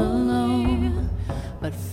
alone, but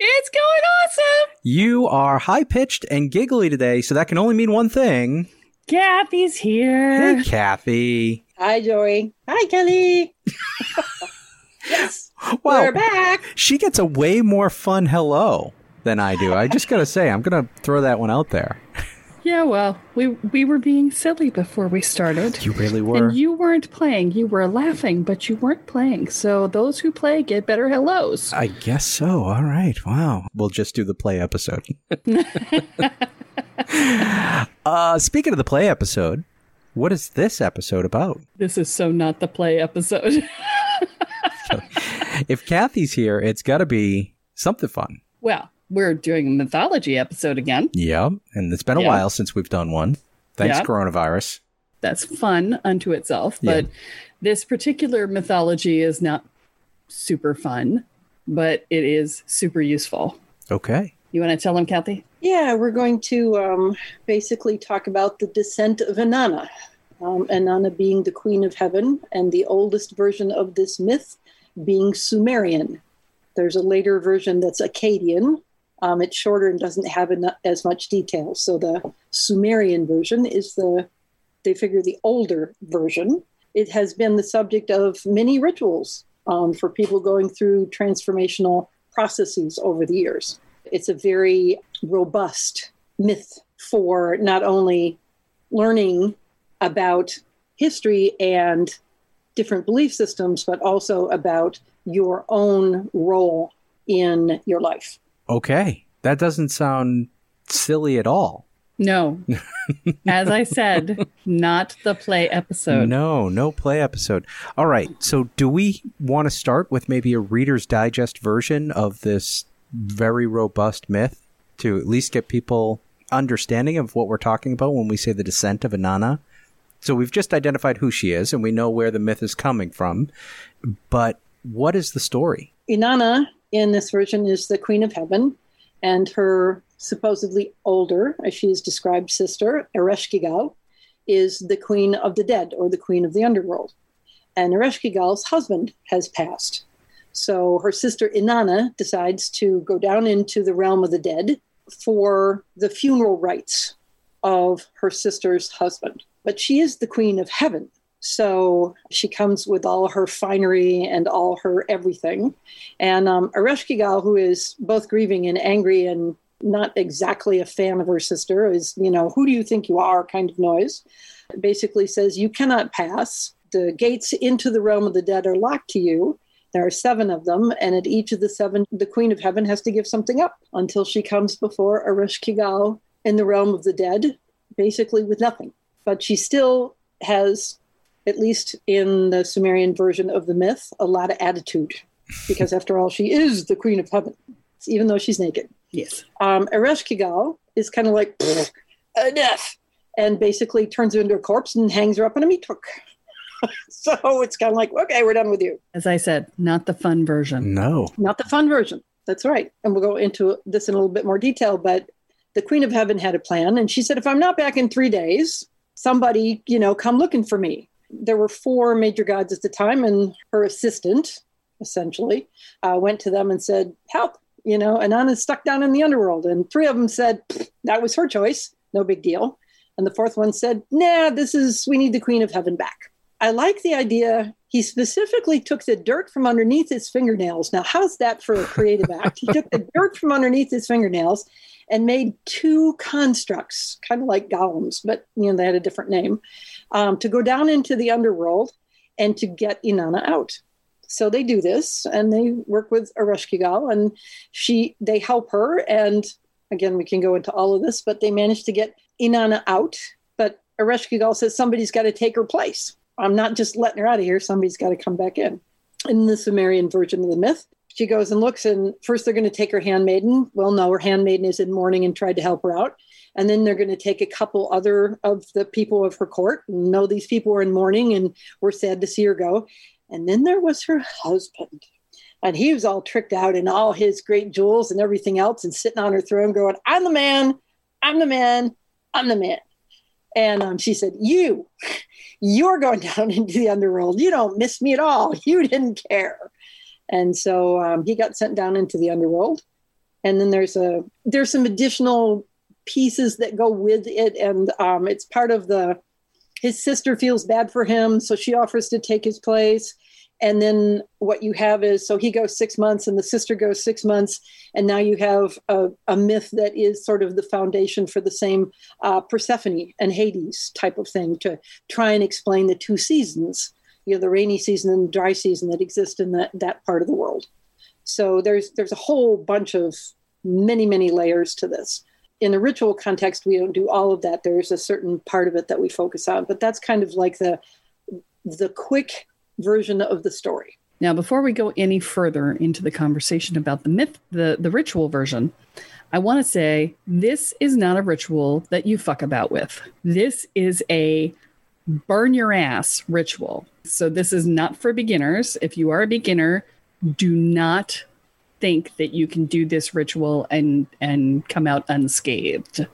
It's going awesome. You are high-pitched and giggly today, so that can only mean one thing. Kathy's here. Hey, Kathy. Hi, Joey. Hi, Kelly. Yes. Wow. We're back. She gets a way more fun hello than I do. I just gotta say, I'm gonna throw that one out there. Yeah, well, we were being silly before we started. You really were. And you weren't playing. You were laughing, but you weren't playing. So those who play get better hellos. I guess so. All right. Wow. We'll just do the play episode. Speaking of the play episode, what is this episode about? This is so not the play episode. If Kathy's here, it's gotta be something fun. Well, we're doing a mythology episode again. Yeah, and it's been a while since we've done one. Thanks, coronavirus. That's fun unto itself, but this particular mythology is not super fun, but it is super useful. Okay. You want to tell them, Kathy? Yeah, we're going to basically talk about the descent of Inanna. Inanna being the queen of heaven, and the oldest version of this myth being Sumerian. There's a later version that's Akkadian. It's shorter and doesn't have as much detail. So the Sumerian version is the older version. It has been the subject of many rituals for people going through transformational processes over the years. It's a very robust myth for not only learning about history and different belief systems, but also about your own role in your life. Okay. That doesn't sound silly at all. No. As I said, not the play episode. No play episode. All right. So do we want to start with maybe a Reader's Digest version of this very robust myth to at least get people understanding of what we're talking about when we say the descent of Inanna? So we've just identified who she is and we know where the myth is coming from, but what is the story? Inanna, in this version, is the queen of heaven, and her supposedly older, as she is described, sister, Ereshkigal, is the queen of the dead, or the queen of the underworld. And Ereshkigal's husband has passed. So her sister Inanna decides to go down into the realm of the dead for the funeral rites of her sister's husband. But she is the queen of heaven. So she comes with all her finery and all her everything. And Ereshkigal, who is both grieving and angry and not exactly a fan of her sister, is, you know, who do you think you are kind of noise. It basically says you cannot pass. The gates into the realm of the dead are locked to you. There are 7 of them, and at each of the 7, the Queen of Heaven has to give something up until she comes before Ereshkigal in the realm of the dead, basically with nothing. But she still has, at least in the Sumerian version of the myth, a lot of attitude, because after all, she is the Queen of Heaven, even though she's naked. Yes. Ereshkigal is kind of like, enough, and basically turns her into a corpse and hangs her up in a meat hook. So it's kind of like, okay, we're done with you. As I said, not the fun version. No. Not the fun version. That's right. And we'll go into this in a little bit more detail, but the Queen of Heaven had a plan. And she said, if I'm not back in 3 days, somebody, you know, come looking for me. There were 4 major gods at the time, and her assistant, essentially, went to them and said, help, you know, Inanna's stuck down in the underworld. And 3 of them said, that was her choice. No big deal. And the 4th one said, nah, we need the Queen of Heaven back. I like the idea. He specifically took the dirt from underneath his fingernails. Now, how's that for a creative act? He took the dirt from underneath his fingernails and made 2 constructs, kind of like golems, but you know they had a different name, to go down into the underworld and to get Inanna out. So they do this, and they work with Ereshkigal, and they help her. And again, we can go into all of this, but they manage to get Inanna out. But Ereshkigal says somebody's got to take her place. I'm not just letting her out of here. Somebody's got to come back in. In the Sumerian version of the myth, she goes and looks, and first they're going to take her handmaiden. Well, no, her handmaiden is in mourning and tried to help her out. And then they're going to take a couple other of the people of her court. No, these people were in mourning and were sad to see her go. And then there was her husband. And he was all tricked out in all his great jewels and everything else and sitting on her throne going, I'm the man, I'm the man, I'm the man. And she said, you're going down into the underworld. You don't miss me at all. You didn't care. And so he got sent down into the underworld. And then there's some additional pieces that go with it. And it's part of his sister feels bad for him. So she offers to take his place. And then what you have is, so he goes 6 months and the sister goes 6 months. And now you have a myth that is sort of the foundation for the same Persephone and Hades type of thing to try and explain the 2 seasons, you know, the rainy season and the dry season that exist in that part of the world. So there's a whole bunch of many, many layers to this. In the ritual context, we don't do all of that. There's a certain part of it that we focus on, but that's kind of like the quick version of the story. Now, before we go any further into the conversation about the myth, the ritual version, I want to say this is not a ritual that you fuck about with. This is a burn your ass ritual. So this is not for beginners. If you are a beginner, do not think that you can do this ritual and come out unscathed.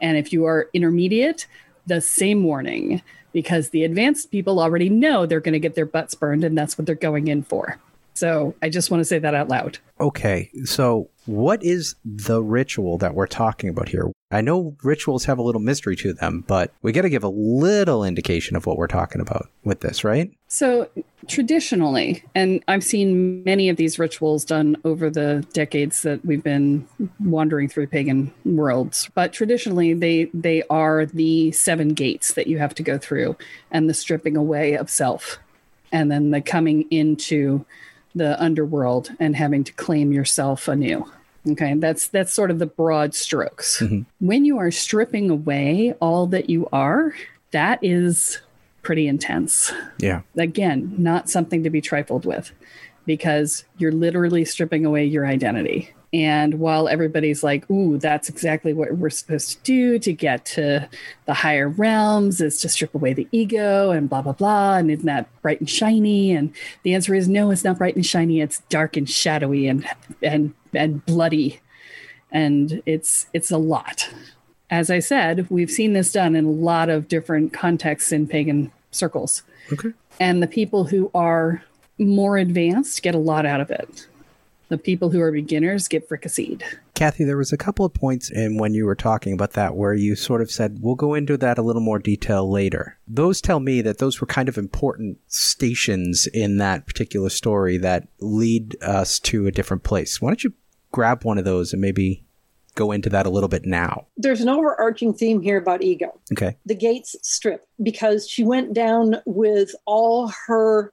And if you are intermediate, the same warning, because the advanced people already know they're going to get their butts burned, and that's what they're going in for. So I just want to say that out loud. Okay, so what is the ritual that we're talking about here? I know rituals have a little mystery to them, but we got to give a little indication of what we're talking about with this, right? So traditionally, and I've seen many of these rituals done over the decades that we've been wandering through pagan worlds, but traditionally they are the 7 gates that you have to go through, and the stripping away of self, and then the coming into the underworld and having to claim yourself anew. Okay, that's sort of the broad strokes. Mm-hmm. When you are stripping away all that you are, that is pretty intense. Yeah. Again, not something to be trifled with, because you're literally stripping away your identity. And while everybody's like, ooh, that's exactly what we're supposed to do to get to the higher realms, is to strip away the ego and blah, blah, blah. And isn't that bright and shiny? And the answer is no, it's not bright and shiny. It's dark and shadowy and bloody. And it's a lot. As I said, we've seen this done in a lot of different contexts in pagan circles. Okay. And the people who are more advanced get a lot out of it. The people who are beginners get fricasseed. Kathy, there was a couple of points in when you were talking about that where you sort of said, we'll go into that a little more detail later. Those tell me that those were kind of important stations in that particular story that lead us to a different place. Why don't you grab one of those and maybe go into that a little bit now. There's an overarching theme here about ego. Okay. The Gates strip, because she went down with all her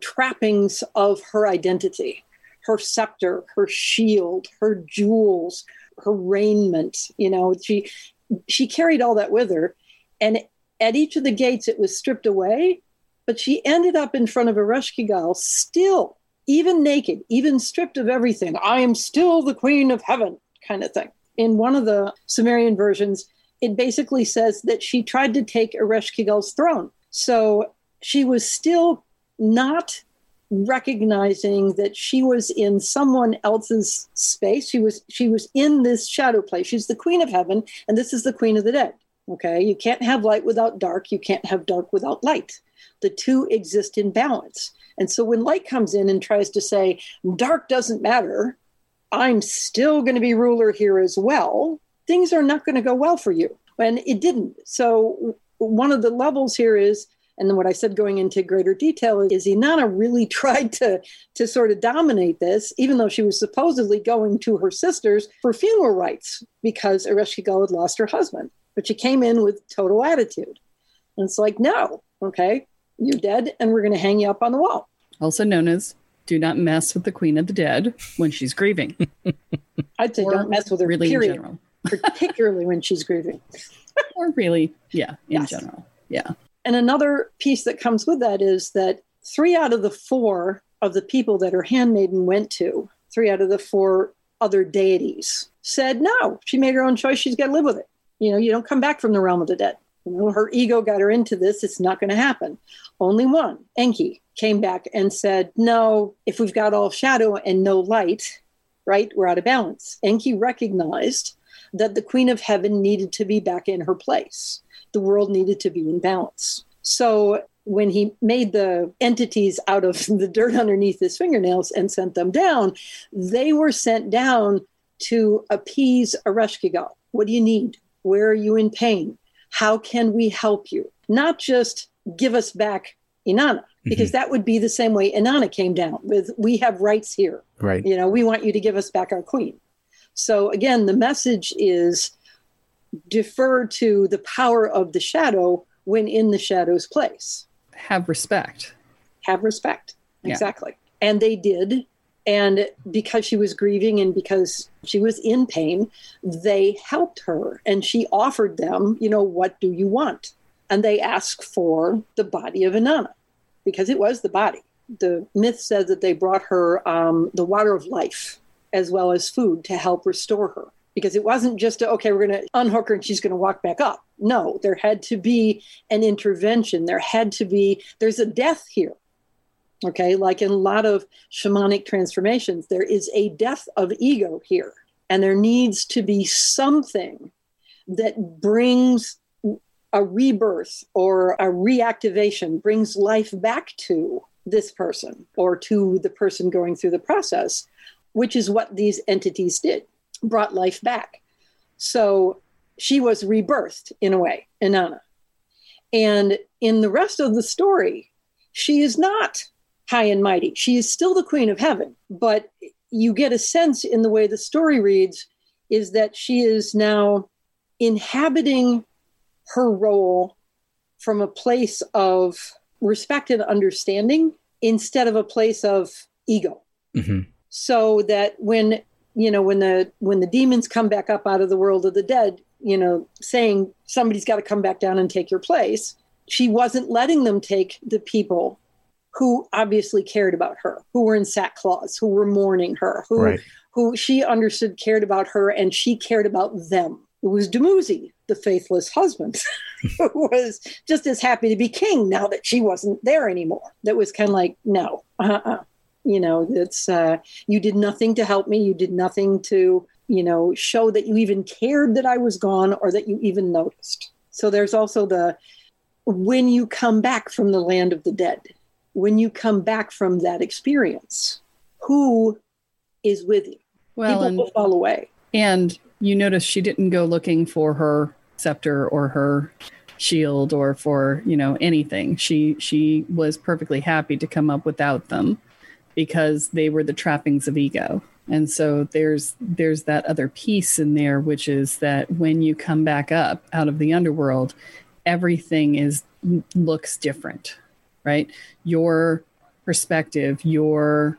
trappings of her identity, her scepter, her shield, her jewels, her raiment. You know, she carried all that with her. And at each of the gates, it was stripped away. But she ended up in front of Ereshkigal still, even naked, even stripped of everything. I am still the queen of heaven kind of thing. In one of the Sumerian versions, it basically says that she tried to take Ereshkigal's throne. So she was still not recognizing that she was in someone else's space. She was in this shadow place. She's the queen of heaven, and this is the queen of the dead. Okay, you can't have light without dark. You can't have dark without light. The two exist in balance. And so when light comes in and tries to say, dark doesn't matter, I'm still going to be ruler here as well, things are not going to go well for you. And it didn't. So one of the levels here is, and then what I said going into greater detail, is Inanna really tried to sort of dominate this, even though she was supposedly going to her sisters for funeral rites because Ereshkigal had lost her husband. But she came in with total attitude. And it's like, no, okay, you're dead and we're going to hang you up on the wall. Also known as do not mess with the queen of the dead when she's grieving. I'd say don't mess with her, really, period, in general. Particularly when she's grieving. Or really, yeah, in general, yeah. And another piece that comes with that is that 3 out of the 4 of the people that her handmaiden went to, 3 out of the 4 other deities, said no. She made her own choice. She's got to live with it. You know, you don't come back from the realm of the dead. You know, her ego got her into this. It's not going to happen. Only one, Enki, came back and said, no, if we've got all shadow and no light, right, we're out of balance. Enki recognized that the queen of heaven needed to be back in her place. The world needed to be in balance. So when he made the entities out of the dirt underneath his fingernails and sent them down, they were sent down to appease Ereshkigal. What do you need? Where are you in pain? How can we help you? Not just give us back Inanna, because that would be the same way Inanna came down with, we have rights here. Right. You know, we want you to give us back our queen. So again, the message is defer to the power of the shadow when in the shadow's place. Have respect. Have respect. Yeah. Exactly. And they did. And because she was grieving and because she was in pain, they helped her. And she offered them, you know, what do you want? And they asked for the body of Inanna, because it was the body. The myth says that they brought her the water of life as well as food to help restore her. Because it wasn't just, okay, we're going to unhook her and she's going to walk back up. No, there had to be an intervention. There's a death here. Okay, like in a lot of shamanic transformations, there is a death of ego here. And there needs to be something that brings a rebirth or a reactivation, brings life back to this person or to the person going through the process, which is what these entities did, brought life back. So she was rebirthed in a way, Inanna. And in the rest of the story, she is not high and mighty. She is still the queen of heaven, but you get a sense in the way the story reads is that she is now inhabiting her role from a place of respect and understanding instead of a place of ego. Mm-hmm. So that when, you know, when the demons come back up out of the world of the dead, you know, saying somebody's got to come back down and take your place, she wasn't letting them take the people who obviously cared about her, who were in sackcloth, who were mourning her, who she understood cared about her, and she cared about them. It was Dumuzi, the faithless husband, who was just as happy to be king now that she wasn't there anymore. That was kind of like, no, you know, that's you did nothing to help me. You did nothing to, you know, show that you even cared that I was gone or that you even noticed. So there's also the, when you come back from the land of the dead, when you come back from that experience, who is with you? Well, people will fall away. And you notice she didn't go looking for her scepter or her shield or for, you know, anything. She was perfectly happy to come up without them because they were the trappings of ego. And so there's that other piece in there, which is that when you come back up out of the underworld, everything looks different, right? Your perspective, the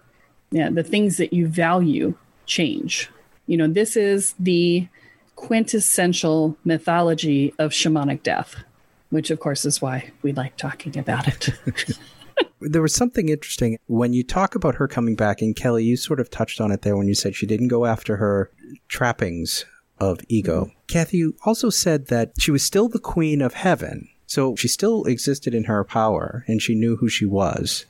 things that you value change. You know, this is the quintessential mythology of shamanic death, which of course is why we like talking about it. There was something interesting when you talk about her coming back, and Kelle, you sort of touched on it there when you said she didn't go after her trappings of ego. Mm-hmm. Kathy, you also said that she was still the queen of heaven. So she still existed in her power and she knew who she was,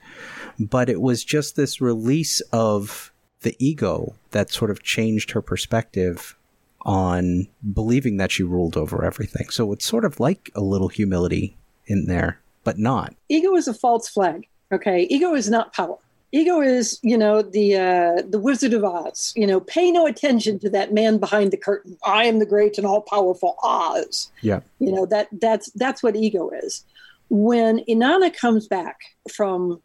but it was just this release of the ego that sort of changed her perspective on believing that she ruled over everything. So it's sort of like a little humility in there, but not. Ego is a false flag. Okay. Ego is not power. Ego is, the Wizard of Oz. You know, pay no attention to that man behind the curtain. I am the great and all-powerful Oz. Yeah. You know, that's what ego is. When Inanna comes back from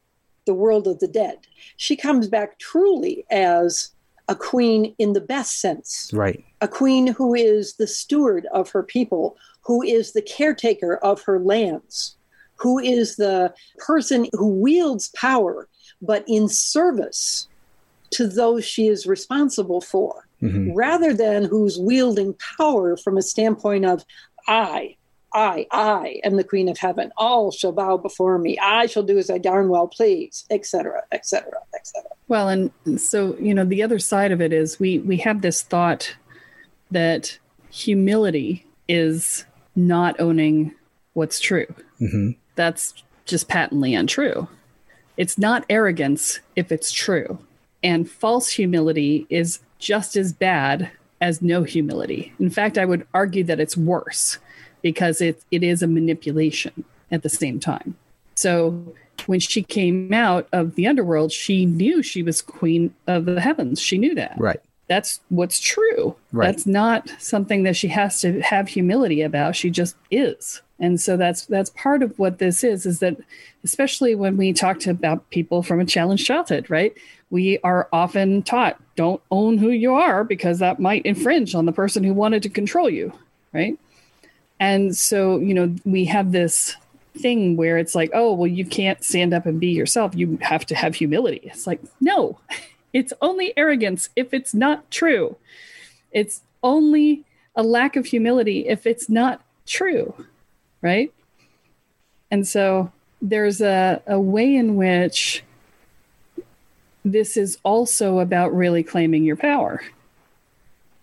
the world of the dead, she comes back truly as a queen in the best sense. Right. A queen who is the steward of her people, who is the caretaker of her lands, who is the person who wields power, but in service to those she is responsible for, mm-hmm. rather than who's wielding power from a standpoint of I am the queen of heaven. All shall bow before me. I shall do as I darn well please, et cetera, et cetera, et cetera. Well, and so, the other side of it is we have this thought that humility is not owning what's true. Mm-hmm. That's just patently untrue. It's not arrogance if it's true. And false humility is just as bad as no humility. In fact, I would argue that it's worse because it is a manipulation at the same time. So when she came out of the underworld, she knew she was queen of the heavens. She knew that. Right. That's what's true. Right. That's not something that she has to have humility about. She just is. And so that's part of what this is that, especially when we talked about people from a challenged childhood, right? We are often taught, don't own who you are because that might infringe on the person who wanted to control you, right? And so, we have this thing where it's like, oh, well, you can't stand up and be yourself. You have to have humility. It's like, no, it's only arrogance if it's not true. It's only a lack of humility if it's not true. Right. And so there's a way in which this is also about really claiming your power.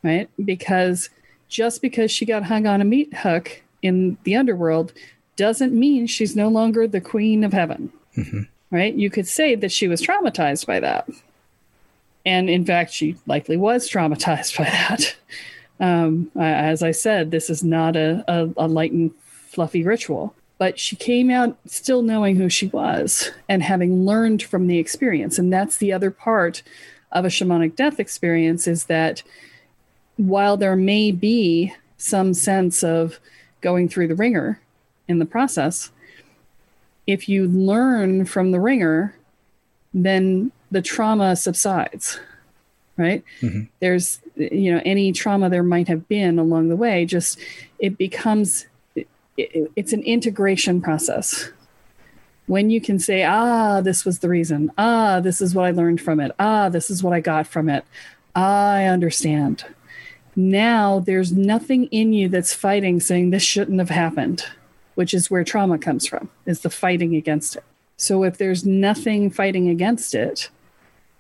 Right. Because just because she got hung on a meat hook in the underworld doesn't mean she's no longer the queen of heaven. Mm-hmm. Right. You could say that she was traumatized by that. And in fact, she likely was traumatized by that. As I said, this is not a lightened fluffy ritual, but she came out still knowing who she was and having learned from the experience. And that's the other part of a shamanic death experience, is that while there may be some sense of going through the ringer in the process, if you learn from the ringer, then the trauma subsides, right? Mm-hmm. There's, any trauma there might have been along the way, just it becomes... It's an integration process. When you can say, this was the reason. This is what I learned from it. This is what I got from it. I understand. Now there's nothing in you that's fighting saying this shouldn't have happened, which is where trauma comes from, is the fighting against it. So if there's nothing fighting against it,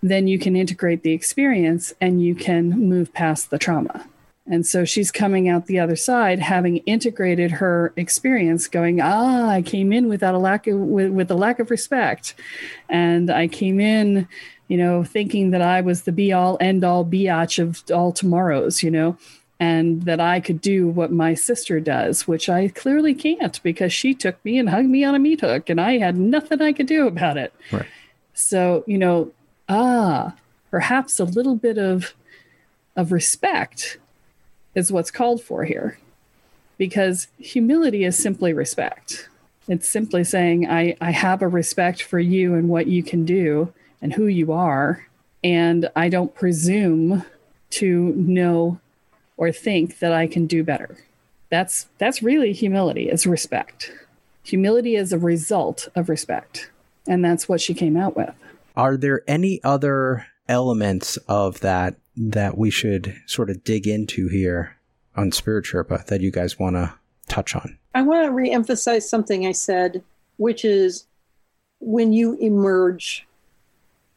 then you can integrate the experience and you can move past the trauma. And so she's coming out the other side, having integrated her experience, going, I came in without with a lack of respect. And I came in, thinking that I was the be all end all biatch of all tomorrows, and that I could do what my sister does, which I clearly can't because she took me and hung me on a meat hook and I had nothing I could do about it. Right. So, perhaps a little bit of respect is what's called for here, because humility is simply respect. It's simply saying, I have a respect for you and what you can do and who you are. And I don't presume to know or think that I can do better. That's really humility, is respect. Humility is a result of respect. And that's what she came out with. Are there any other elements of that we should sort of dig into here on Spirit Sherpa that you guys want to touch on? I want to reemphasize something I said, which is when you emerge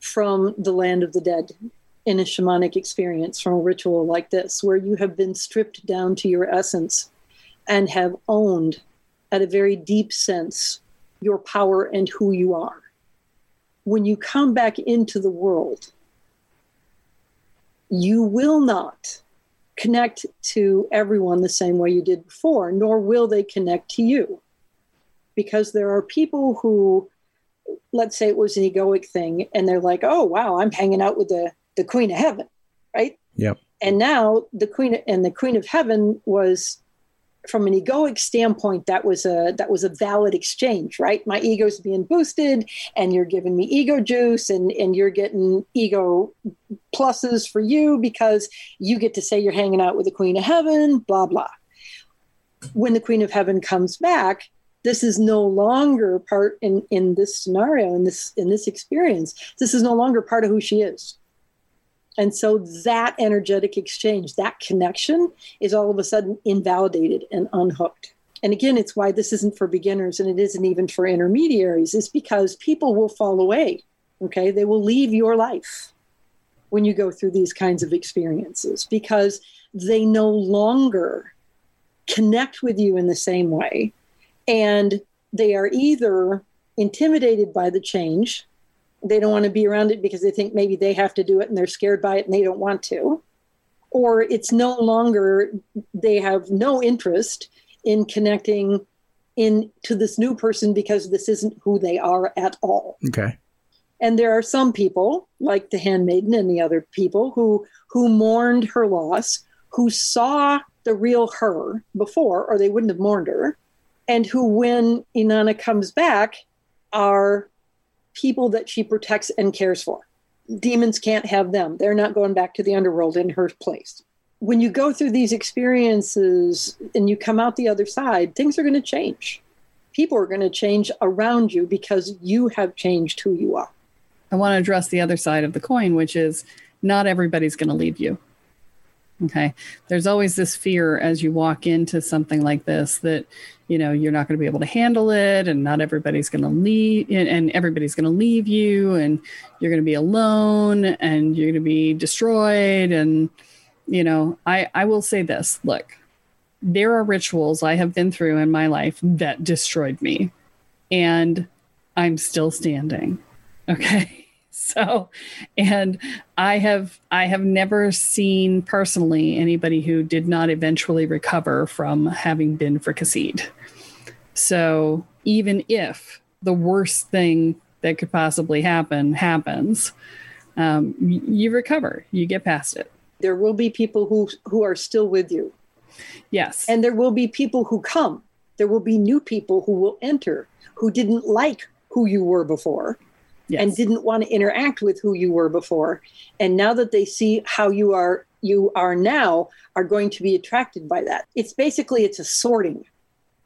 from the land of the dead in a shamanic experience, from a ritual like this, where you have been stripped down to your essence and have owned, at a very deep sense, your power and who you are. When you come back into the world, you will not connect to everyone the same way you did before, nor will they connect to you. Because there are people who, let's say it was an egoic thing, and they're like, oh, wow, I'm hanging out with the Queen of Heaven, right? Yep. And now the Queen of Heaven was, from an egoic standpoint, that was a valid exchange, right? My ego's being boosted, and you're giving me ego juice, and you're getting ego pluses for you because you get to say you're hanging out with the Queen of Heaven, blah, blah. When the Queen of Heaven comes back, this is no longer part, in this scenario, in this experience, this is no longer part of who she is. And so that energetic exchange, that connection, is all of a sudden invalidated and unhooked. And again, it's why this isn't for beginners and it isn't even for intermediaries. It's because people will fall away, okay? They will leave your life when you go through these kinds of experiences because they no longer connect with you in the same way. And they are either intimidated by the change. They don't want to be around it because they think maybe they have to do it and they're scared by it and they don't want to. Or it's no longer, they have no interest in connecting in to this new person because this isn't who they are at all. Okay. And there are some people, like the handmaiden and the other people, who mourned her loss, who saw the real her before, or they wouldn't have mourned her, and who, when Inanna comes back, are people that she protects and cares for. Demons can't have them. They're not going back to the underworld in her place. When you go through these experiences and you come out the other side, things are going to change. People are going to change around you because you have changed who you are. I want to address the other side of the coin, which is not everybody's going to leave you. Okay. There's always this fear as you walk into something like this that, you know, you're not going to be able to handle it and not everybody's going to leave and everybody's going to leave you and you're going to be alone and you're going to be destroyed. And, you know, I will say this, look, there are rituals I have been through in my life that destroyed me and I'm still standing. Okay. So, and I have never seen personally anybody who did not eventually recover from having been fricasseed. So even if the worst thing that could possibly happen happens, you recover, you get past it. There will be people who are still with you. Yes. And there will be people who come. There will be new people who will enter, who didn't like who you were before. Yes. And didn't want to interact with who you were before. And now that they see how you are now, are going to be attracted by that. It's basically, it's a sorting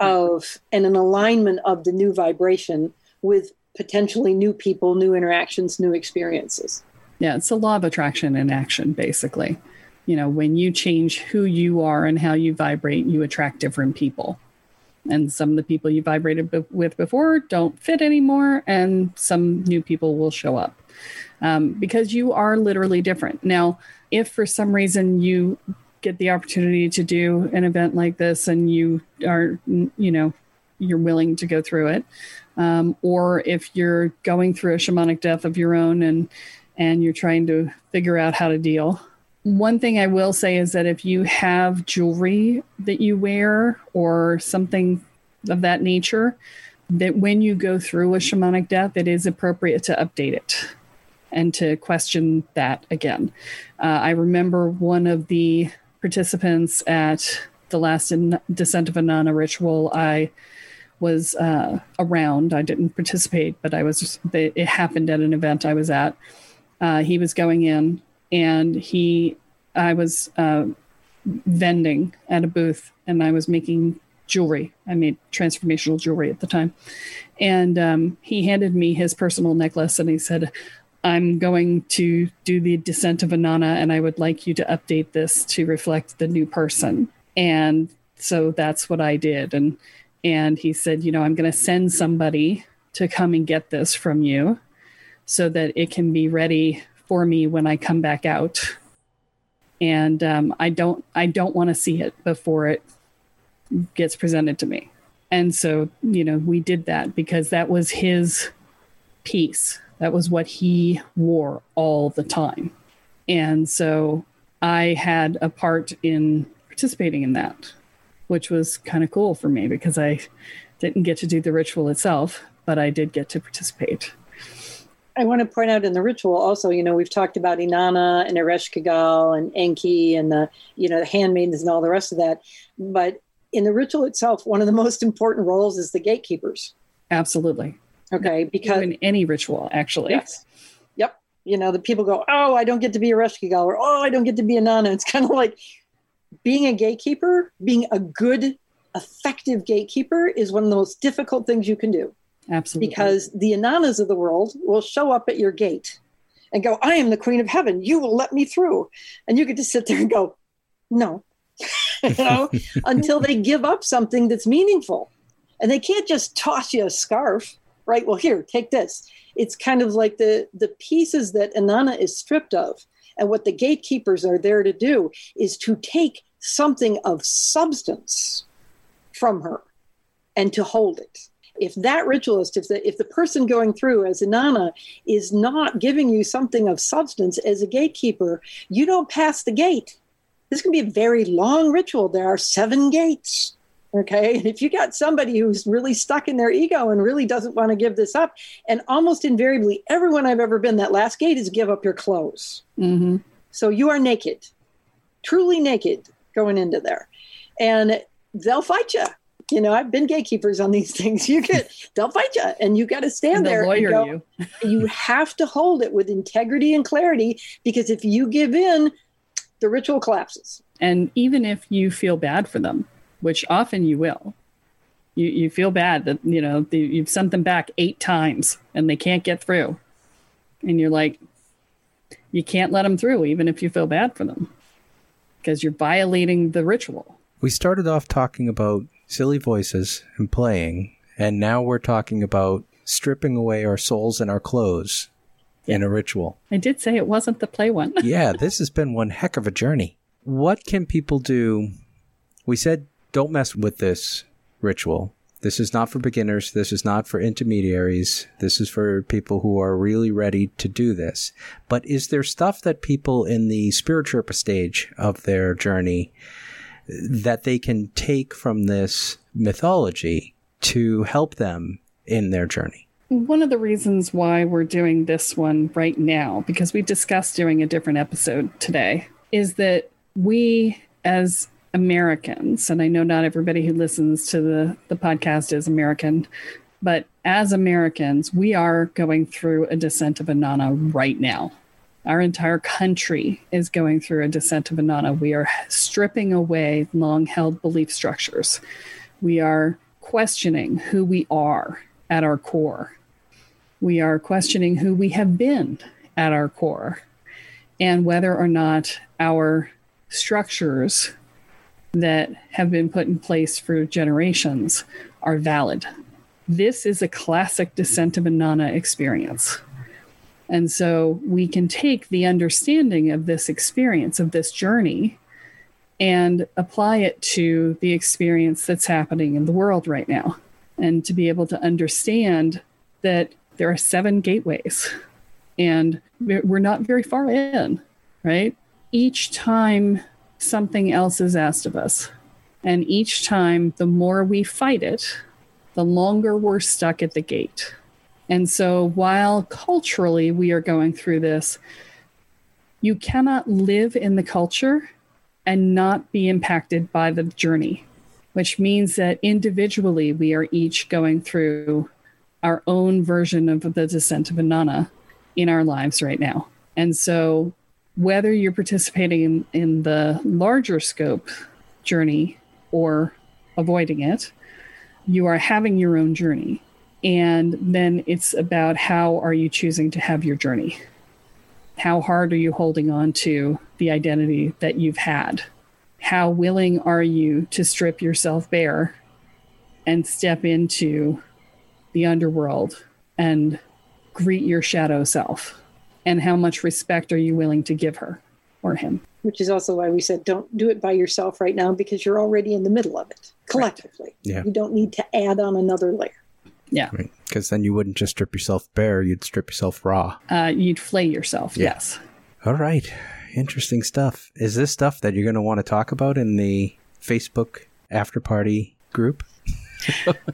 of and an alignment of the new vibration with potentially new people, new interactions, new experiences. Yeah, it's the law of attraction in action, basically. You know, when you change who you are and how you vibrate, you attract different people. And some of the people you vibrated with before don't fit anymore. And some new people will show up because you are literally different. Now, if for some reason you get the opportunity to do an event like this and you are, you know, you're willing to go through it, or if you're going through a shamanic death of your own and you're trying to figure out how to deal. One thing I will say is that if you have jewelry that you wear or something of that nature, that when you go through a shamanic death, it is appropriate to update it and to question that again. I remember one of the participants at the last Descent of Inanna ritual I was around. I didn't participate, but it happened at an event I was at. He was going in, and I was vending at a booth, and I was making jewelry. I made transformational jewelry at the time. And he handed me his personal necklace, and he said, "I'm going to do the descent of Inanna, and I would like you to update this to reflect the new person." And so that's what I did. And he said, "I'm going to send somebody to come and get this from you so that it can be ready for me when I come back out. And I don't want to see it before it gets presented to me." And so, we did that because that was his piece. That was what he wore all the time. And so I had a part in participating in that, which was kind of cool for me because I didn't get to do the ritual itself, but I did get to participate. I want to point out in the ritual also, we've talked about Inanna and Ereshkigal and Enki and the, the handmaidens and all the rest of that. But in the ritual itself, one of the most important roles is the gatekeepers. Absolutely. Okay. Because in any ritual, actually. Yes. Yep. The people go, "Oh, I don't get to be Ereshkigal," or, "Oh, I don't get to be Inanna." It's kind of like being a gatekeeper, being a good, effective gatekeeper is one of the most difficult things you can do. Absolutely. Because the Inannas of the world will show up at your gate and go, "I am the queen of heaven. You will let me through." And you could just sit there and go, "No," until they give up something that's meaningful. And they can't just toss you a scarf, right? "Well, here, take this." It's kind of like the pieces that Inanna is stripped of. And what the gatekeepers are there to do is to take something of substance from her and to hold it. If that ritualist, if the person going through as Inanna is not giving you something of substance as a gatekeeper, you don't pass the gate. This can be a very long ritual. There are 7 gates, okay? And if you got somebody who's really stuck in their ego and really doesn't want to give this up, and almost invariably, everyone I've ever been, that last gate is give up your clothes. Mm-hmm. So you are naked, truly naked going into there. And they'll fight you. I've been gatekeepers on these things. They'll fight you, and you got to stand there and go, you. You have to hold it with integrity and clarity, because if you give in, the ritual collapses. And even if you feel bad for them, which often you will, you feel bad that, you've sent them back 8 times and they can't get through. And you're like, you can't let them through, even if you feel bad for them, because you're violating the ritual. We started off talking about silly voices and playing, and now we're talking about stripping away our souls and our clothes in a ritual. I did say it wasn't the play one. Yeah, this has been one heck of a journey. What can people do? We said don't mess with this ritual. This is not for beginners. This is not for intermediaries. This is for people who are really ready to do this. But is there stuff that people in the Spirit Sherpa stage of their journey that they can take from this mythology to help them in their journey? One of the reasons why we're doing this one right now, because we discussed doing a different episode today, is that we as Americans, and I know not everybody who listens to the podcast is American, but as Americans, we are going through a descent of Inanna right now. Our entire country is going through a descent of Inanna. We are stripping away long-held belief structures. We are questioning who we are at our core. We are questioning who we have been at our core, and whether or not our structures that have been put in place for generations are valid. This is a classic descent of Inanna experience. And so we can take the understanding of this experience, of this journey, and apply it to the experience that's happening in the world right now. And to be able to understand that there are 7 gateways, and we're not very far in, right? Each time something else is asked of us, and each time the more we fight it, the longer we're stuck at the gate. And so while culturally we are going through this, you cannot live in the culture and not be impacted by the journey, which means that individually we are each going through our own version of the descent of Inanna in our lives right now. And so whether you're participating in the larger scope journey or avoiding it, you are having your own journey. And then it's about how are you choosing to have your journey? How hard are you holding on to the identity that you've had? How willing are you to strip yourself bare and step into the underworld and greet your shadow self? And how much respect are you willing to give her or him? Which is also why we said, don't do it by yourself right now, because you're already in the middle of it collectively. Right. Yeah. You don't need to add on another layer. Yeah. Right. Because then you wouldn't just strip yourself bare. You'd strip yourself raw. You'd flay yourself. Yeah. Yes. All right. Interesting stuff. Is this stuff that you're going to want to talk about in the Facebook after party group?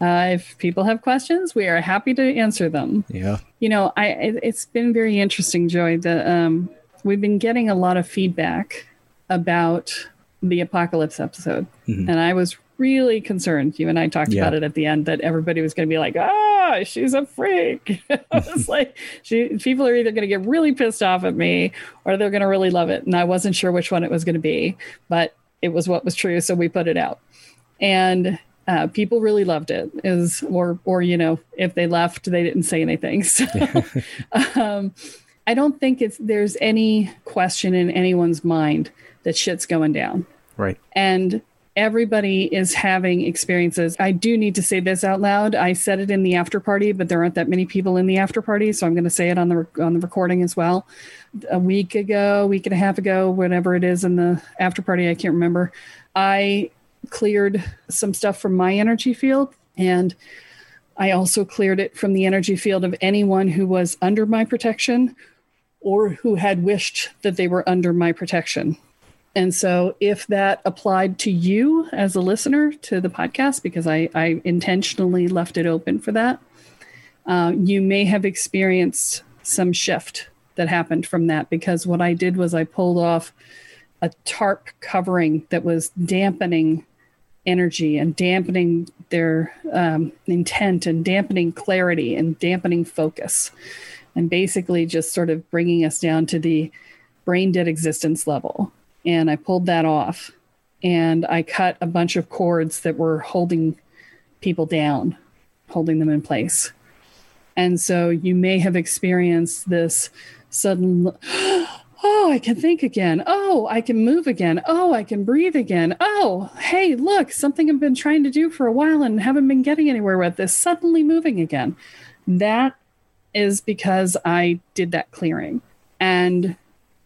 If people have questions, we are happy to answer them. Yeah. You know, it's been very interesting, Joy. We've been getting a lot of feedback about the apocalypse episode. Mm-hmm. And I was really concerned. You and I talked about it at the end, that everybody was going to be like, ah, she's a freak. I was like, people are either going to get really pissed off at me or they're going to really love it. And I wasn't sure which one it was going to be, but it was what was true. So we put it out. And people really loved it, you know, if they left, they didn't say anything. So I don't think there's any question in anyone's mind that shit's going down. Right. And everybody is having experiences. I do need to say this out loud. I said it in the after party, but there aren't that many people in the after party. So I'm going to say it on the recording as well. A week and a half ago, whatever it is in the after party, I can't remember. I cleared some stuff from my energy field, and I also cleared it from the energy field of anyone who was under my protection or who had wished that they were under my protection. And so if that applied to you as a listener to the podcast, because I intentionally left it open for that, you may have experienced some shift that happened from that, because what I did was I pulled off a tarp covering that was dampening energy and dampening their intent and dampening clarity and dampening focus, and basically just sort of bringing us down to the brain dead existence level. And I pulled that off, and I cut a bunch of cords that were holding people down, holding them in place. And so you may have experienced this sudden, oh, I can think again. Oh, I can move again. Oh, I can breathe again. Oh, hey, look, something I've been trying to do for a while and haven't been getting anywhere with is suddenly moving again. That is because I did that clearing. And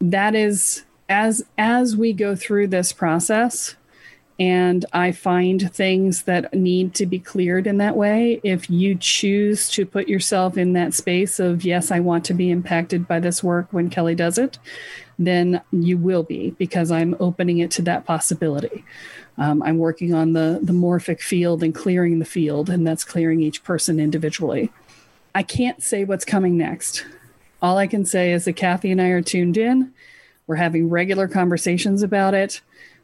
that is as we go through this process, and I find things that need to be cleared in that way. If you choose to put yourself in that space of, yes, I want to be impacted by this work when Kelle does it, then you will be, because I'm opening it to that possibility. I'm working on the morphic field and clearing the field, and that's clearing each person individually. I can't say what's coming next. All I can say is that Kathy and I are tuned in. We're having regular conversations about it.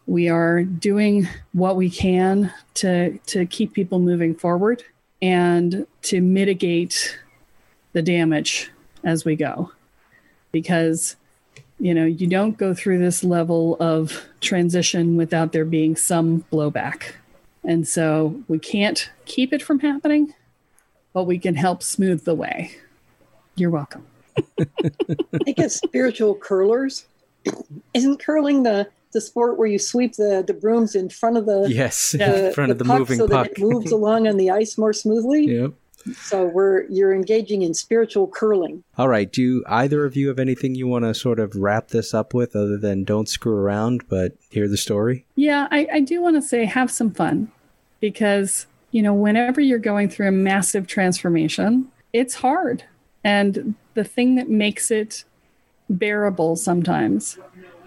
We are doing what we can to keep people moving forward and to mitigate the damage as we go. Because, you know, you don't go through this level of transition without there being some blowback. And so we can't keep it from happening, but we can help smooth the way. You're welcome. I guess spiritual curlers, isn't curling the sport where you sweep the brooms in front of the moving puck, that it moves along on the ice more smoothly. Yep. So you're engaging in spiritual curling. All right. Do either of you have anything you want to sort of wrap this up with, other than don't screw around, but hear the story? Yeah, I do want to say have some fun, because, you know, whenever you're going through a massive transformation, it's hard. And the thing that makes it bearable sometimes,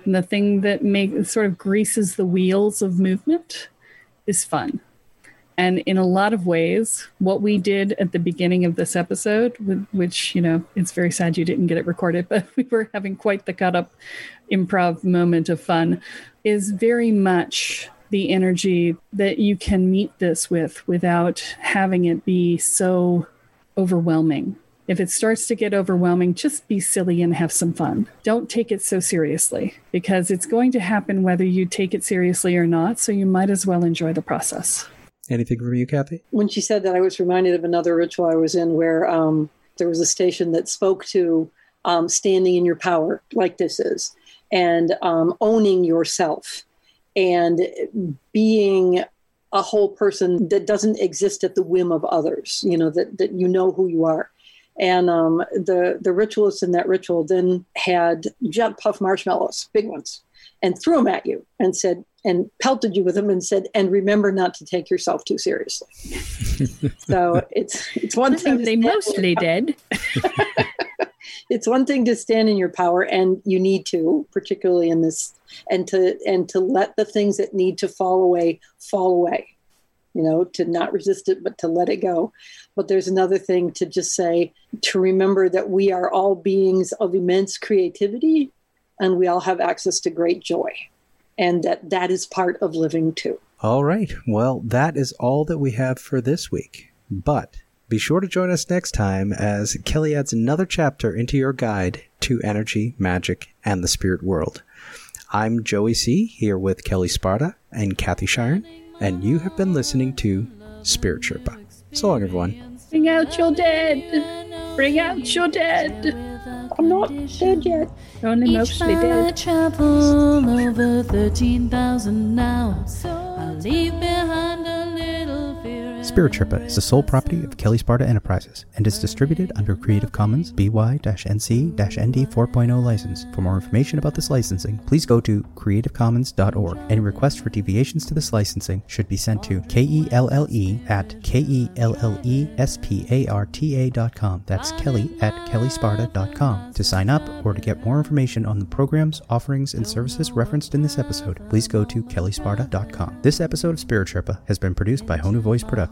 and the thing that sort of greases the wheels of movement, is fun. And in a lot of ways, what we did at the beginning of this episode, which, you know, it's very sad you didn't get it recorded, but we were having quite the cut-up improv moment of fun, is very much the energy that you can meet this with without having it be so overwhelming. If it starts to get overwhelming, just be silly and have some fun. Don't take it so seriously, because it's going to happen whether you take it seriously or not. So you might as well enjoy the process. Anything from you, Kathy? When she said that, I was reminded of another ritual I was in where there was a station that spoke to standing in your power, like this is, and owning yourself and being a whole person that doesn't exist at the whim of others, you know, that you know who you are. And the ritualists in that ritual then had jet puff marshmallows, big ones, and threw them at you and said, and pelted you with them and said, and remember not to take yourself too seriously. So it's one thing they mostly did. It's one thing to stand in your power, and you need to, particularly in this, and to let the things that need to fall away, you know, to not resist it, but to let it go. But there's another thing to just say, to remember that we are all beings of immense creativity and we all have access to great joy, and that is part of living too. All right. Well, that is all that we have for this week, but be sure to join us next time as Kelle adds another chapter into your guide to energy, magic, and the spirit world. I'm Joey C, here with Kelle Sparta and Kathy Shiren, and you have been listening to Spirit Sherpa. So long, everyone. Bring out your dead. Bring out your dead. I'm not dead yet. Only mostly dead. I travel over 13,000 hours. I'll leave behind a little fear. Spirit Sherpa is the sole property of Kelle Sparta Enterprises and is distributed under Creative Commons BY-NC-ND 4.0 license. For more information about this licensing, please go to creativecommons.org. Any requests for deviations to this licensing should be sent to KELLE@KELLESPARTA.com. That's Kelly@KelleSparta.com. To sign up or to get more information on the programs, offerings, and services referenced in this episode, please go to KelleSparta.com. This episode of Spirit Sherpa has been produced by Honu Voice Productions.